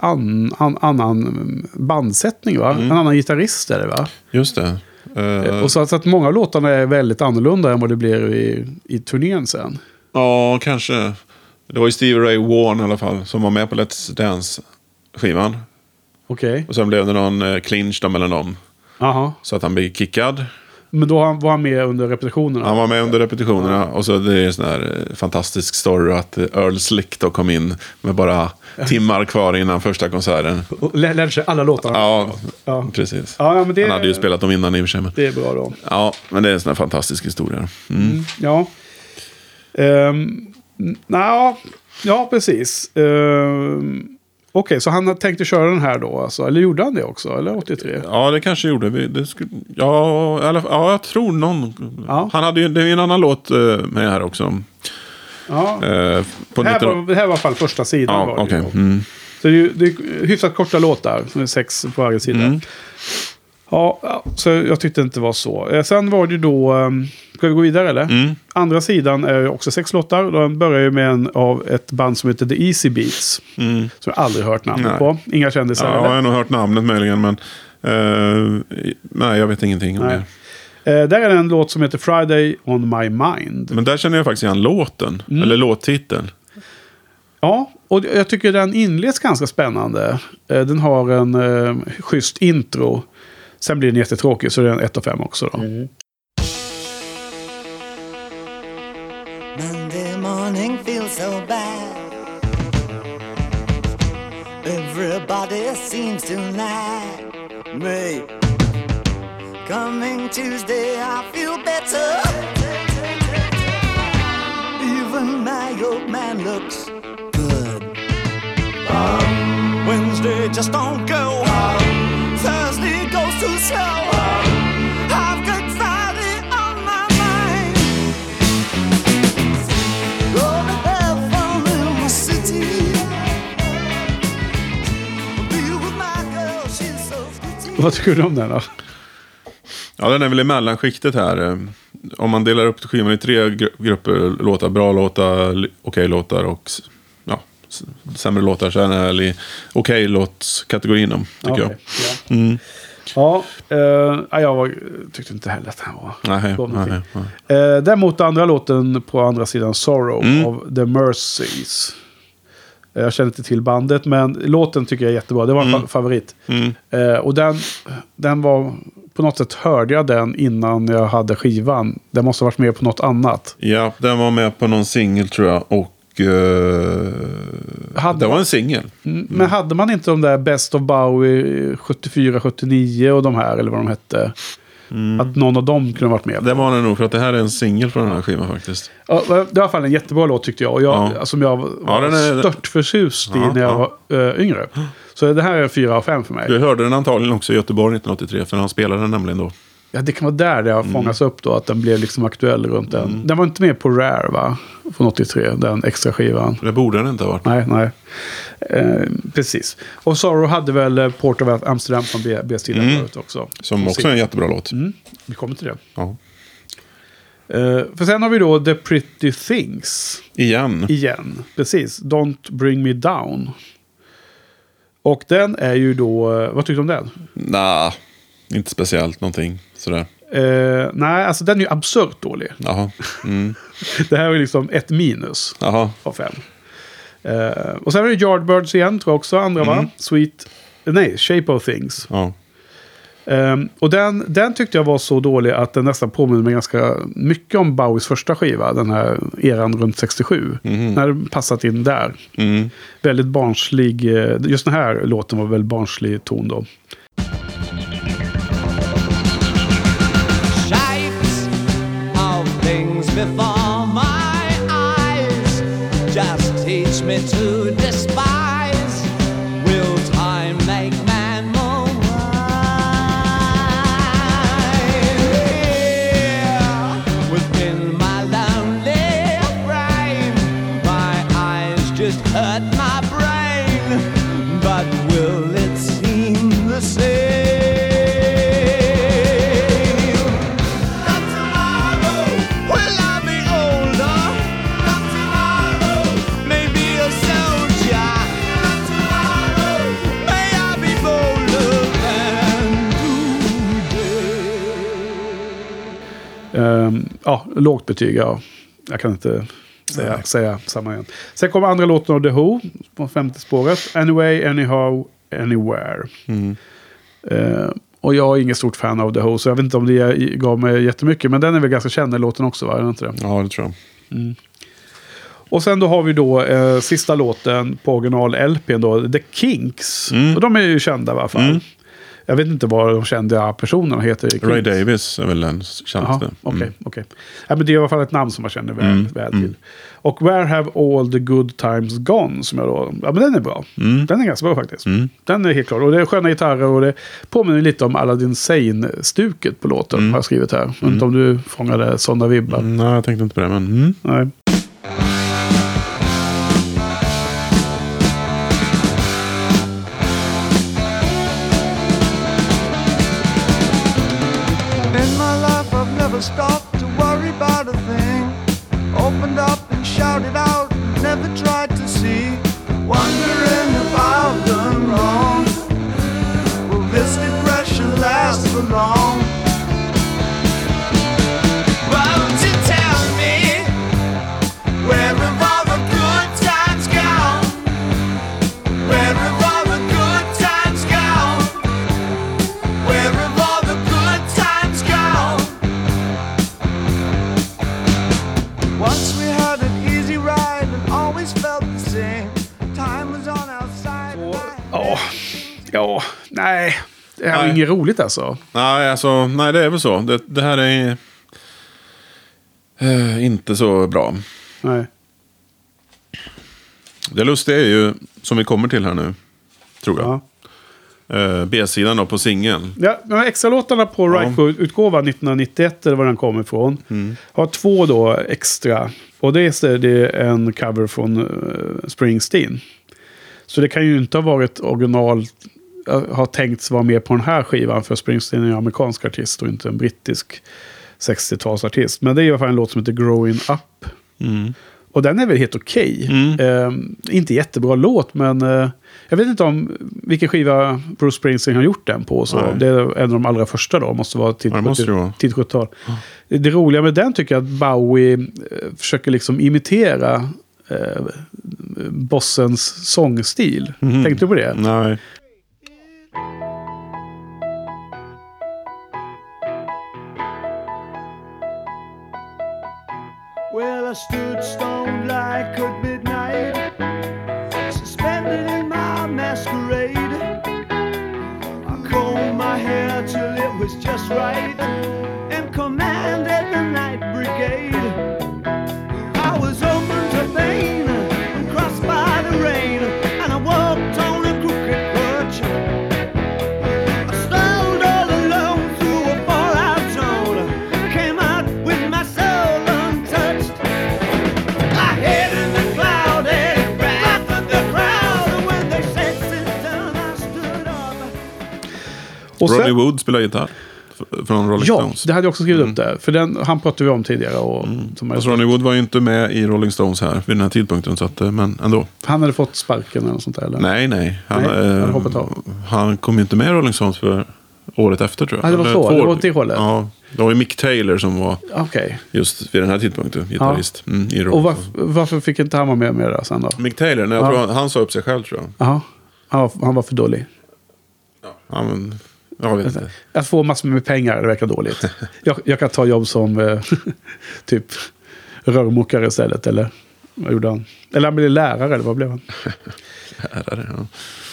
annan bandsättning, va? En annan gitarrist är det, va? Just det. Och så att många av låtarna är väldigt annorlunda än vad det blir i turnén sen. Ja, kanske. Det var ju Stevie Ray Vaughan i alla fall som var med på Let's Dance-skivan. Okej. Okay. Och sen blev det någon clinch mellan dem. Aha. Så att han blev kickad. Men då var han med under repetitionerna? Han var med under repetitionerna. Och så det är en sån här fantastisk story att Earl Slick då kom in med bara timmar kvar innan första konserten. Och lärde sig alla låtarna. Ja, precis. Ja, men han hade ju spelat dem innan i och för sig. Det är bra då. Ja, men det är en sån här fantastisk historia. Ja. Ja, precis. Okej, så han tänkte köra den här då, alltså. Eller gjorde han det också, eller 83? Ja, det kanske gjorde vi. Jag tror någon... Ja. Han hade ju, det är en annan låt med här också. Ja, det här var i alla fall första sidan. Ja, okej. Okay. Så det är hyfsat korta låtar, som är 6 på varje sida. Ja, så jag tyckte det inte var så. Sen var det ju då... Ska vi gå vidare, eller? Andra sidan är också 6 låtar. Den börjar ju med av ett band som heter The Easy Beats. Som jag aldrig hört namnet på. Inga kändisar, eller? Ja, jag har nog hört namnet möjligen, men... nej, jag vet ingenting om det. Där är en låt som heter Friday on My Mind. Men där känner jag faktiskt igen låten. Eller låttiteln. Ja, och jag tycker den inleds ganska spännande. Den har en schysst intro. Sen blir den jättetråkig, så det är en 1 av 5 också då. Monday morning feels so bad. Everybody seems to lie. Me. Coming Tuesday I feel better. Even my old man looks good. Wednesday just don't go. Thursday goes too slow. Vad tycker du om den då? Ja, den är väl i mellanskiktet här. Om man delar upp skivan i tre grupper, låtar, bra låtar, okej-låtar och ja, sämre låtar, så är den här i okej-låtskategorin om, tycker jag. Ja. Mm. Ja, jag tyckte inte heller att den var nej. Däremot andra låten på andra sidan, Sorrow av The Mercies. Jag känner inte till bandet, men låten tycker jag är jättebra. Det var en favorit. Mm. Och den var, på något sätt hörde jag den innan jag hade skivan. Den måste ha varit med på något annat. Ja, den var med på någon singel tror jag. Och det var en singel. Men hade man inte de där Best of Bowie 74, 79 och de här, eller vad de hette? Att någon av dem kunde ha varit med. Det var det nog, för att det här är en singel från den här skivan faktiskt. Ja, det var i alla fall en jättebra låt tyckte jag. Och som jag var stört förtjust i när jag var yngre. Så det här är 4 av 5 för mig. Du hörde den antagligen också i Göteborg 1983, för han spelade den nämligen då. Ja, det kan vara där det har fångats upp då, att den blev liksom aktuell runt den. Den var inte med på Rare va? Från 83, den extra skivan. Det borde den inte ha varit. Nej. Precis. Och Sorrow hade väl Port of Amsterdam från B-stilen förut också. Som också är en jättebra låt. Vi kommer till det. Ja. För sen har vi då The Pretty Things. Igen, precis. Don't Bring Me Down. Och den är ju då... Vad tyckte du om den? Inte speciellt någonting sådär. Alltså den är ju absurt dålig. Jaha. Mm. Det här är liksom 1- av 5. Och sen är det Yardbirds igen tror jag också. Andra va? Shape of Things. Ja. Och den tyckte jag var så dålig att den nästan påminner mig ganska mycket om Bowies första skiva, den här eran runt 67, när den passat in där. Väldigt barnslig, just den här låten var väl barnslig ton då. Shapes of things before my eyes, just teach me to despise, will time make man more wise? Here within my lonely brain, my eyes just hurt my brain, but will it seem the same? Lågt betyg, ja. Jag kan inte säga samma igen. Sen kommer andra låten av The Who på femte spåret. Anyway, Anyhow, Anywhere. Och jag är ingen stort fan av The Who, så jag vet inte om det gav mig jättemycket, men den är väl ganska känd låten också, va? Är det inte det? Ja, det tror jag. Och sen då har vi då sista låten på original-LPn då, The Kinks. Och de är ju kända i alla fall. Jag vet inte vad de kända personerna heter. Kinks. Ray Davies är väl den kändaste. Okej. Ja, men det är i alla fall ett namn som jag känner väl till. Och Where Have All The Good Times Gone, som jag då... Ja, men den är bra. Den är ganska bra faktiskt. Den är helt klar. Och det är sköna gitarrer och det påminner lite om Aladdin Sane-stuket på låten har jag skrivit här. Jag vet inte om du fångade sådana vibbar. Nej, jag tänkte inte på det, men... Nej. Inget roligt alltså. Nej, det är väl så. Det här är inte så bra. Nej. Det lustiga är ju, som vi kommer till här nu, tror jag. B-sidan då på singeln. Ja, de här extra låtarna på Right-utgåvan 1991, eller var den kommer ifrån, har 2 då extra. Och det är en cover från Springsteen. Så det kan ju inte ha varit original har tänkts vara med på den här skivan, för Springsteen är en amerikansk artist och inte en brittisk 60-talsartist. Men det är i alla fall en låt som heter Growing Up. Mm. Och den är väl helt okej. Okay. Mm. Inte jättebra låt, men jag vet inte om vilken skiva Bruce Springsteen har gjort den på. Så det är en av de allra första då. Måste vara tidigt 70-tal. Det roliga med den tycker jag att Bowie försöker liksom imitera bossens sångstil. Mm. Tänkte du på det? Nej. Well, I stood stone like at midnight, suspended in my masquerade. I combed my hair till it was just right, and commanded the night brigade. I was open to pain, and crossed by the rain, and I walked on a crooked perch. I stumbled all alone through a far-out zone, came out with my soul untouched. I hid in the cloud and ran from the crowd, when they said sit down I stood up. Och sen, Ronnie Wood spelar gitarr. Från Rolling Stones. Ja, det hade jag också skrivit upp där. För den, han pratade vi om tidigare. Och alltså Ronnie Wood var ju inte med i Rolling Stones här vid den här tidpunkten, så att, men ändå. Han hade fått sparken eller något sånt där? Eller? Nej. Han kom ju inte med i Rolling Stones för året efter, tror jag. Ja, det var så. Eller, det var till hållet. Ja, det var ju Mick Taylor som var just vid den här tidpunkten gitarrist. Ja. I och varför fick inte han vara med det sen då? Mick Taylor? Nej, jag tror han sa upp sig själv, tror jag. Ja, han var för dålig. Ja, men... Jag vet inte. Att få massor med pengar, det verkar dåligt. Jag kan ta jobb som typ rörmokare istället, eller vad gjorde han? Eller han blev lärare, eller vad blev han? Lärare,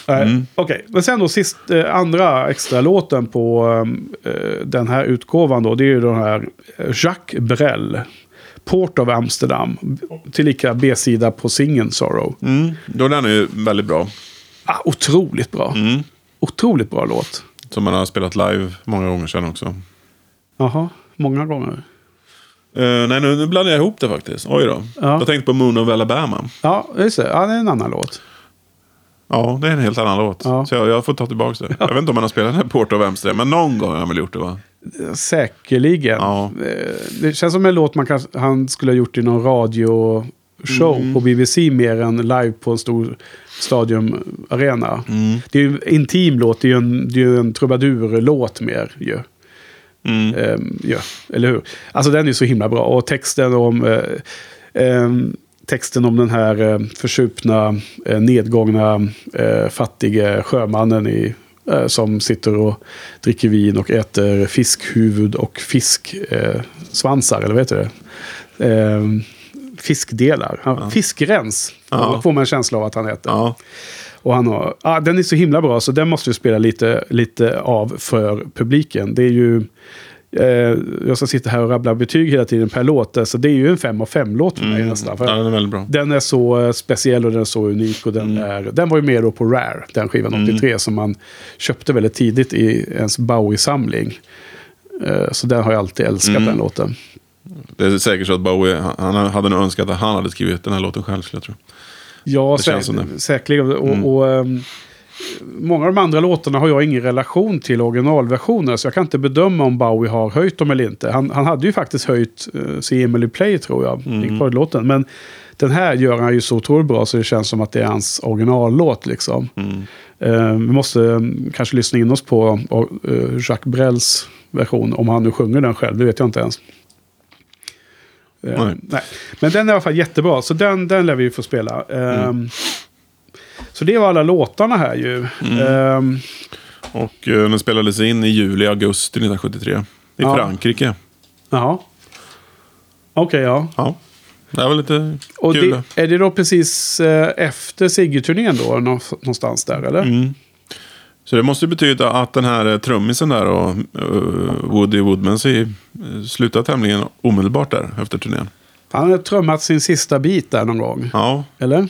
ja. Okej. Men sen då sist, andra extra låten på den här utgåvan då, det är ju den här Jacques Brel, Port of Amsterdam, tillika B-sida på singeln Sorrow. Då den är ju väldigt bra. Otroligt bra. Otroligt bra låt. Som man har spelat live många gånger sedan också. Jaha, många gånger. Nej, nu blandar jag ihop det faktiskt. Oj då. Ja. Jag tänkte på Moon of Alabama. Ja, just det. Ja, det är en annan låt. Ja, det är en helt annan låt. Ja. Så jag får ta tillbaka det. Ja. Jag vet inte om man har spelat den här Port of Amsterdam, men någon gång har han väl gjort det, va? Säkerligen. Ja. Det känns som en låt han skulle ha gjort i någon radioshow på BBC mer än live på en stor... stadiumarena. Det är ju en intim låt, det är ju en trubadurlåt mer ju. Eller hur? Alltså den är ju så himla bra, och texten om den här försupna nedgångna fattige sjömannen som sitter och dricker vin och äter fiskhuvud och fisksvansar, eller vet du det? Fiskdelar. Fiskrens får man en känsla av att han äter. Ja. Och han har, den är så himla bra, så den måste vi spela lite av för publiken. Det är ju jag ska sitta här och rabbla betyg hela tiden per låt, så det är ju en 5 av 5 låt för mig nästan. För den är väldigt bra. Den är så speciell och den är så unik, och den var ju med då på Rare, den skivan 83 som man köpte väldigt tidigt i ens Bowie-samling. Så den har jag alltid älskat, den låten. Det är säkert så att Bowie, han hade nog önskat att han hade skrivit den här låten själv, skulle jag tro. Ja, säkerligen. Och många av de andra låtarna har jag ingen relation till originalversionerna, så jag kan inte bedöma om Bowie har höjt dem eller inte. Han hade ju faktiskt höjt See Emily Play, tror jag, i låten. Men den här gör han ju så otroligt bra, så det känns som att det är hans originallåt liksom. Vi måste kanske lyssna in oss på Jacques Brels version, om han nu sjunger den själv, det vet jag inte ens. Nej. Men den är i alla fall jättebra, så den lär vi ju få spela. Så det var alla låtarna här ju. Och den spelades in i juli-augusti 1973 i Frankrike. Jaha. Okej, ja. Det var lite kul. Och är det då precis efter Ziggy-turnén då, någonstans där, eller? Så det måste betyda att den här trummisen där och Woody Woodmans slutade tämligen omedelbart där efter turnén. Han hade trummat sin sista bit där någon gång. Ja. Eller?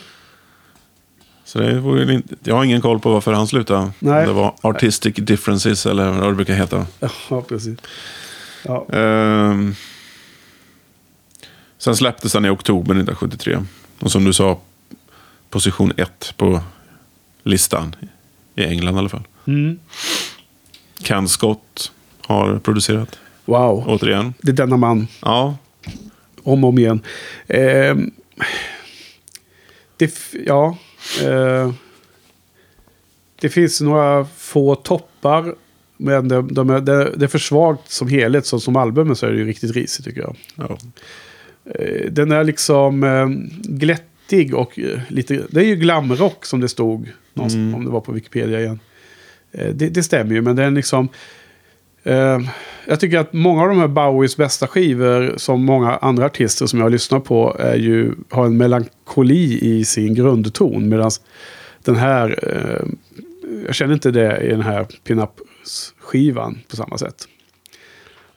Så det var inte, jag har ingen koll på varför han slutade. Nej. Det var artistic differences eller vad det brukar heta. Ja, precis. Ja. Sen släpptes den i oktober 1973. Och som du sa, position 1 på listan. I England i alla fall. Mm. Ken Scott har producerat. Wow. Återigen. Det är denna man. Ja. Om och om igen. Det finns några få toppar, men det är för svagt som helhet. Som albumet så är det ju riktigt risigt, tycker jag. Ja. Den är liksom glättig och lite... Det är ju glamrock som det stod någonstans, om det var på Wikipedia igen. Det stämmer ju, men den liksom... Jag tycker att många av de här Bowies bästa skivor, som många andra artister som jag lyssnar på, är ju, har en melankoli i sin grundton, medan den här jag känner inte det i den här Pinups-skivan på samma sätt.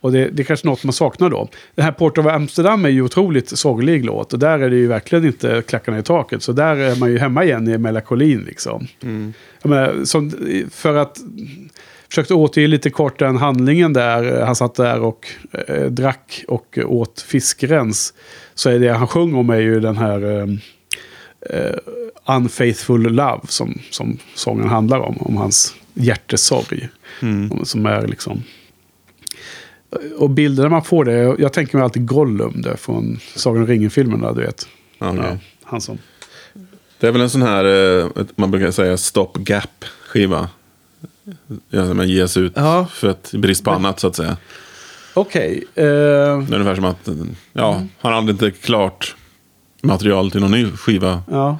Och det är kanske något man saknar då. Den här Port of Amsterdam är ju otroligt sorglig låt, och där är det ju verkligen inte klackarna i taket, så där är man ju hemma igen i melankolin liksom. Mm. Jag menar, som, för att försökte återge lite kort den handlingen där han satt där och drack och åt fiskrens, så är det han sjöng om är ju den här Unfaithful Love som sången handlar om hans hjärtesorg. Som är liksom, och bilderna man får det, jag tänker mig alltid Gollum där från Sagan om ringen-filmerna, du vet. Okay. Ja, han som... Det är väl en sån här man brukar säga stop-gap-skiva. Ja, men ges ut för att brist på annat, så att säga. Okej. Det är ungefär som att han hade inte klart material till någon ny skiva. Ja.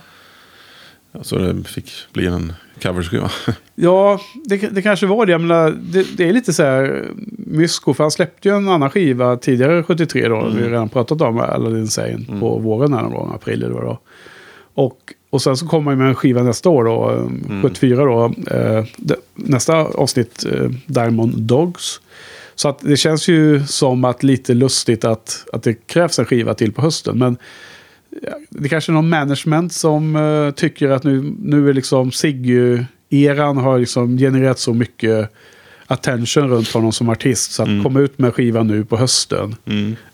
Så det fick bli en coverskiva. Ja, det kanske var det. Jag menar, det är lite så här mysko, för han släppte ju en annan skiva tidigare 73 då. Vi har redan pratat om Aladdin Sane på våren här någon gång, april eller vad då. Och sen så kommer man med en skiva nästa år då, 74 då, nästa avsnitt, Diamond Dogs. Så att det känns ju som att lite lustigt att det krävs en skiva till på hösten. Men det kanske är någon management som tycker att nu är liksom Ziggy-eran har liksom genererat så mycket attention runt honom som artist, så att komma ut med en skiva nu på hösten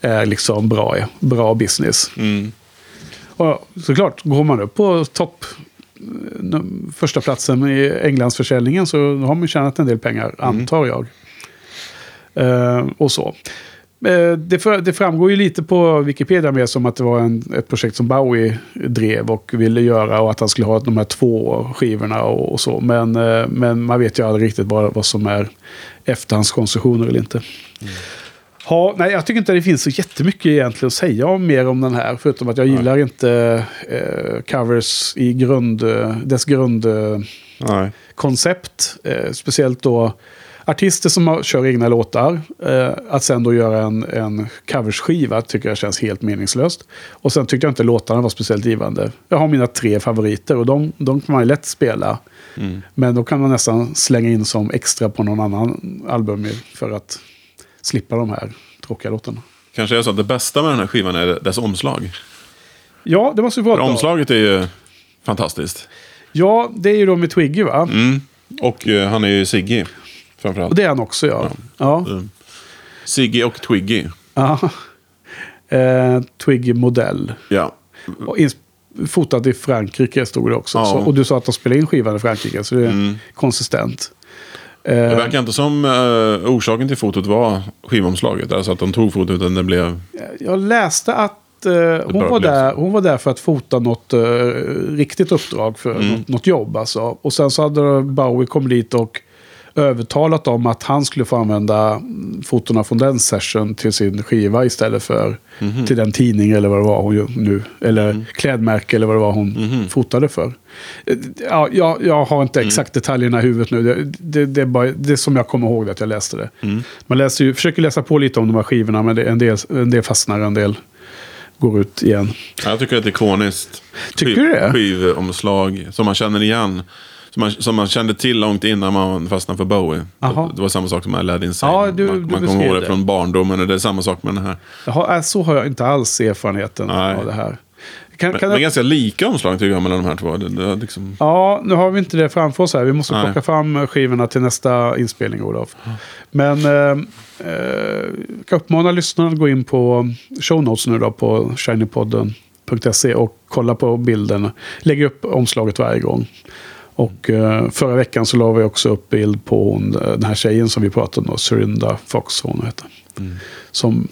är liksom bra business. Mm. Och såklart, går man upp på första platsen i Englands försäljningen, så har man tjänat en del pengar, antar jag. Och så. Det framgår ju lite på Wikipedia med som att det var ett projekt som Bowie drev och ville göra, och att han skulle ha de här två skivorna och så. Men man vet ju aldrig riktigt vad som är efterhandskonstruktioner eller inte. Mm. Ja, nej, jag tycker inte att det finns så jättemycket egentligen att säga om mer om den här, förutom att jag gillar inte covers i dess grundkoncept. Speciellt då artister som kör egna låtar, att sen då göra en coverskiva tycker jag känns helt meningslöst. Och sen tyckte jag inte låtarna var speciellt givande. Jag har mina tre favoriter, och de kan man ju lätt spela. Mm. Men då kan man nästan slänga in som extra på någon annan album för att slippa de här tråkiga låtarna. Kanske är så att det bästa med den här skivan är dess omslag. Ja, det måste ju vara bra. Omslaget är ju fantastiskt. Ja, det är ju då med Twiggy, va? Mm. Och han är ju Ziggy framförallt. Och det är han också, ja. Ziggy och Twiggy. Ja. Twiggy-modell. Ja. Och fotat i Frankrike stod det också. Ja. Så, och du sa att de spelade in skivan i Frankrike, så det är konsistent. Det verkar inte som orsaken till fotot var skivomslaget, alltså att de tog fotot, utan det blev... Jag läste att hon var där för att fota något riktigt uppdrag för något jobb alltså. Och sen så hade Bowie kommit dit och övertalat om att han skulle få använda fotorna från den session till sin skiva istället för till den tidning eller vad det var hon nu, eller klädmärke eller vad det var hon fotade för. Ja, jag har inte exakt detaljerna i huvudet nu. Det är bara det som jag kommer ihåg att jag läste det. Mm. Man läser ju, försöker läsa på lite om de här skivorna, men det är en del fastnar, en del går ut igen. Ja, jag tycker att det är ikoniskt. Tycker du det? Skivomslag som man känner igen. Som man kände till långt innan man fastnade för Bowie. Det var samma sak som Aladdin Sane. Ja, man kommer ihåg det från barndomen, och det är samma sak med den här. Jaha, så har jag inte alls erfarenheten av det här. Men ganska lika omslag tycker jag mellan de här två. Det liksom... Ja, nu har vi inte det framför oss här. Vi måste plocka fram skivorna till nästa inspelning, Olof. Men kan uppmana lyssnarna att gå in på show notes nu då på shinypodden.se och kolla på bilden. Lägger upp omslaget varje gång. Och förra veckan så la vi också upp bild på hon, den här tjejen som vi pratade om, Serinda Fox hon heter. Mm.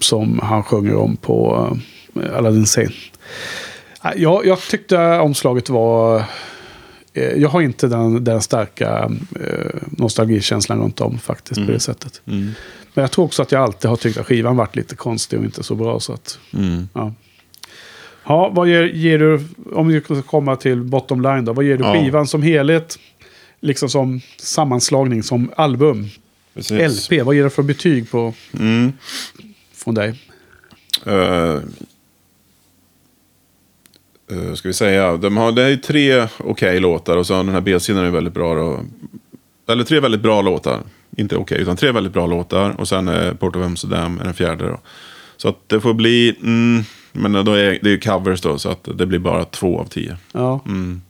Som han sjunger om på Aladdin Sane. Jag tyckte omslaget var... Jag har inte den starka nostalgikänslan runt om faktiskt på det sättet. Mm. Men jag tror också att jag alltid har tyckt att skivan varit lite konstig och inte så bra. Så att, vad ger du, om vi kommer till bottom line då, vad ger du skivan som helhet, liksom som sammanslagning, som album? Precis. LP, vad ger du för betyg på från dig? Ska vi säga, det är tre okej låtar och så den här B-sidan är väldigt bra då, eller tre väldigt bra låtar, inte okej, utan tre väldigt bra låtar, och sen Port of Amsterdam är den fjärde då. Så att det får bli men då det är ju covers då, så att det blir bara 2 av 10. Ja. Mm.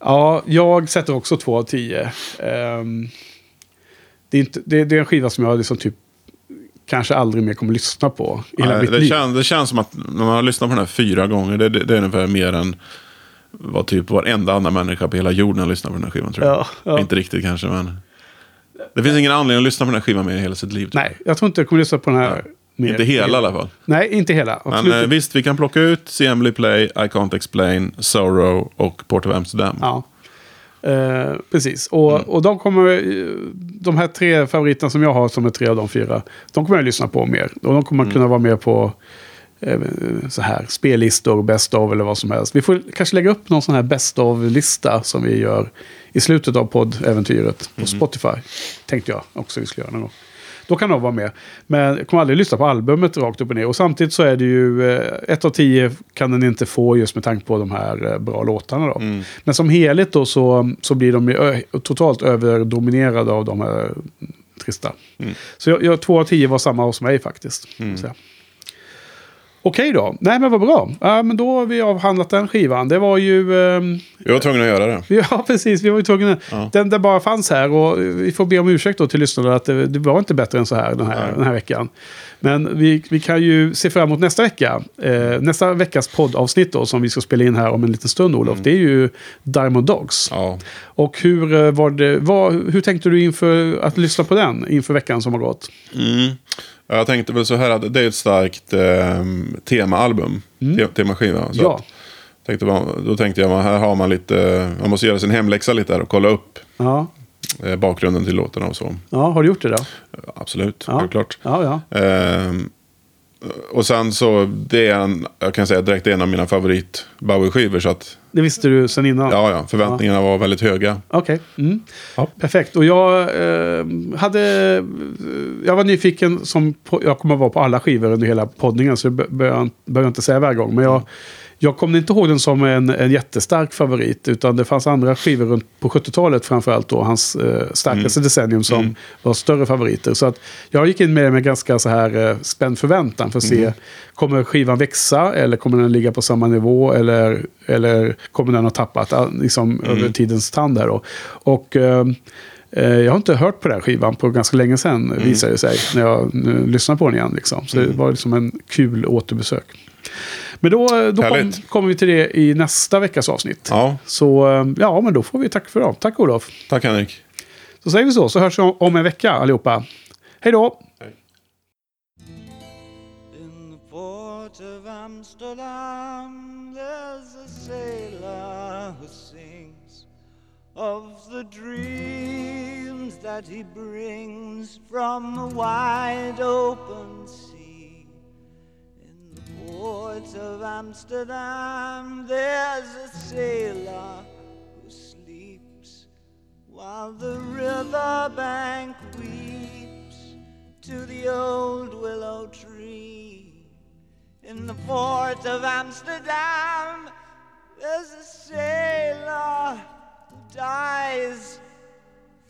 Ja, jag sätter också 2 av 10. Det är en skiva som jag liksom typ kanske aldrig mer kommer lyssna på hela mitt liv. Det känns som att när man har lyssnat på den här 4 gånger, det är ungefär mer än vad typ varenda annan människa på hela jorden lyssnar på den här skivan, tror jag. Ja, ja. Inte riktigt kanske, men det finns ingen anledning att lyssna på den här skivan mer i hela sitt liv. Typ. Nej, jag tror inte jag kommer lyssna på den här mer. Inte hela i alla fall. Nej, inte hela. Men visst, vi kan plocka ut See Emily Play, I Can't Explain, Sorrow och Port of Amsterdam. Ja. Precis, och de kommer, de här 3 favoriterna som jag har, som är 3 av de 4, de kommer jag lyssna på mer, och de kommer kunna vara med på så här spellistor, best of eller vad som helst. Vi får kanske lägga upp någon sån här best of-lista som vi gör i slutet av poddäventyret på Spotify, tänkte jag också vi skulle göra någon gång. Då kan de vara med, men jag kommer aldrig lyssna på albumet rakt upp och ner, och samtidigt så är det ju 1 av 10 kan den inte få, just med tanke på de här bra låtarna då. Mm. Men som helhet då så blir de ju totalt överdominerade av de här trista. Mm. Så 2 av 10 var samma hos mig faktiskt. Mm. Okej då. Nej, men vad bra. Men då har vi avhandlat den skivan. Det var ju... jag var tvungen att göra det. Ja, precis. Vi var ju tvungna. Ja. Den där bara fanns här, och vi får be om ursäkt då till lyssnarna att det var inte bättre än så här den här veckan. Men vi kan ju se fram emot nästa vecka. Nästa veckas poddavsnitt då, som vi ska spela in här om en liten stund, Olof. Mm. Det är ju Diamond Dogs. Ja. Och hur tänkte du inför att lyssna på den inför veckan som har gått? Mm. Jag tänkte väl så här att det är ett starkt temaalbum, temaskiva. Så ja. Då tänkte jag, här har man lite, man måste göra sin hemläxa lite här och kolla upp bakgrunden till låtarna och så. Ja, har du gjort det då? Absolut, självklart. Ja, ja. Och sen så, det är jag kan säga direkt en av mina favorit Bowie-skivor, så att... Det visste du sen innan? Ja, förväntningarna var väldigt höga. Okej, perfekt. Och jag var nyfiken, som jag kommer att vara på alla skivor under hela poddningen, så det behöver jag inte säga varje gång, men jag kom inte ihåg den som en jättestark favorit, utan det fanns andra skivor runt på 70-talet framförallt då, hans starkaste decennium, som var större favoriter. Så att jag gick in med ganska så här spänd förväntan för att se, kommer skivan växa, eller kommer den ligga på samma nivå, eller kommer den ha tappat liksom, över tidens tand där då. Och jag har inte hört på den här skivan på ganska länge sedan, visar det sig, när jag nu lyssnar på den igen liksom. Så det var liksom en kul återbesök. Men då kommer vi till det i nästa veckas avsnitt. Ja. Så ja, men då får vi tack för det. Tack Olof. Tack Henrik. Så säger vi så hörs vi om en vecka allihopa. Hej då! Hej. In the port of Amsterdam there's a sailor who sings of the dreams that he brings from the wide open sea. Port of Amsterdam, there's a sailor who sleeps while the river bank weeps to the old willow tree. In the port of Amsterdam, there's a sailor who dies,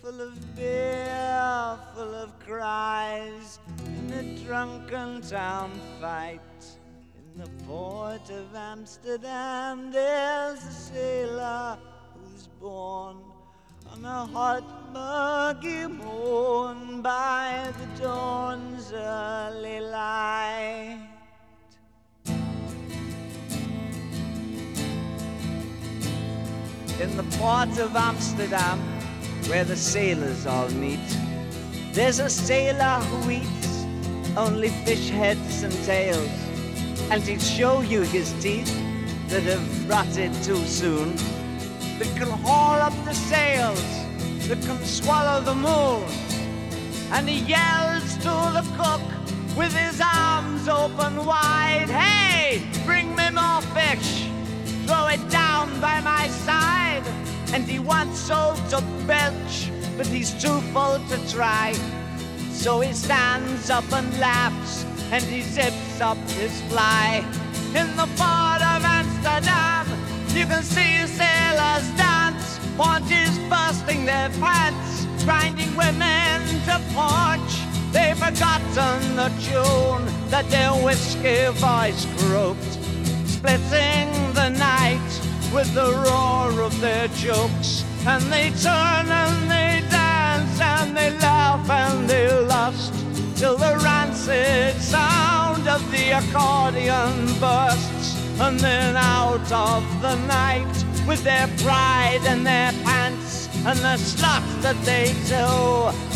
full of beer, full of cries, in a drunken town fight. In the port of Amsterdam, there's a sailor who's born on a hot muggy morn by the dawn's early light. in the port of Amsterdam, where the sailors all meet. There's a sailor who eats only fish heads and tails, and he'd show you his teeth that have rotted too soon, that can haul up the sails, that can swallow the moon. And he yells to the cook with his arms open wide, "Hey, bring me more fish, throw it down by my side." And he wants so to belch, but he's too full to try, so he stands up and laughs, and he zips up his fly. In the port of Amsterdam, you can see sailors dance, haunches busting their pants, grinding women to porch. They've forgotten the tune that their whiskey voice croaked, splitting the night with the roar of their jokes. And they turn and they dance and they laugh and they lust, till the rancid sound of the accordion bursts. And then out of the night with their pride and their pants and the slots that they do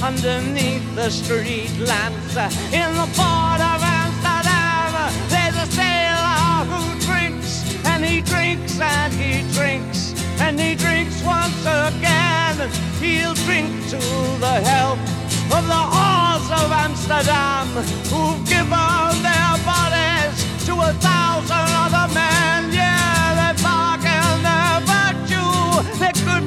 underneath the street lamps. In the port of Amsterdam, there's a sailor who drinks, and he drinks and he drinks and he drinks once again. He'll drink to the health of the whores of Amsterdam, who've given their bodies to 1,000 other men. Yeah, they bargain their virtue, they could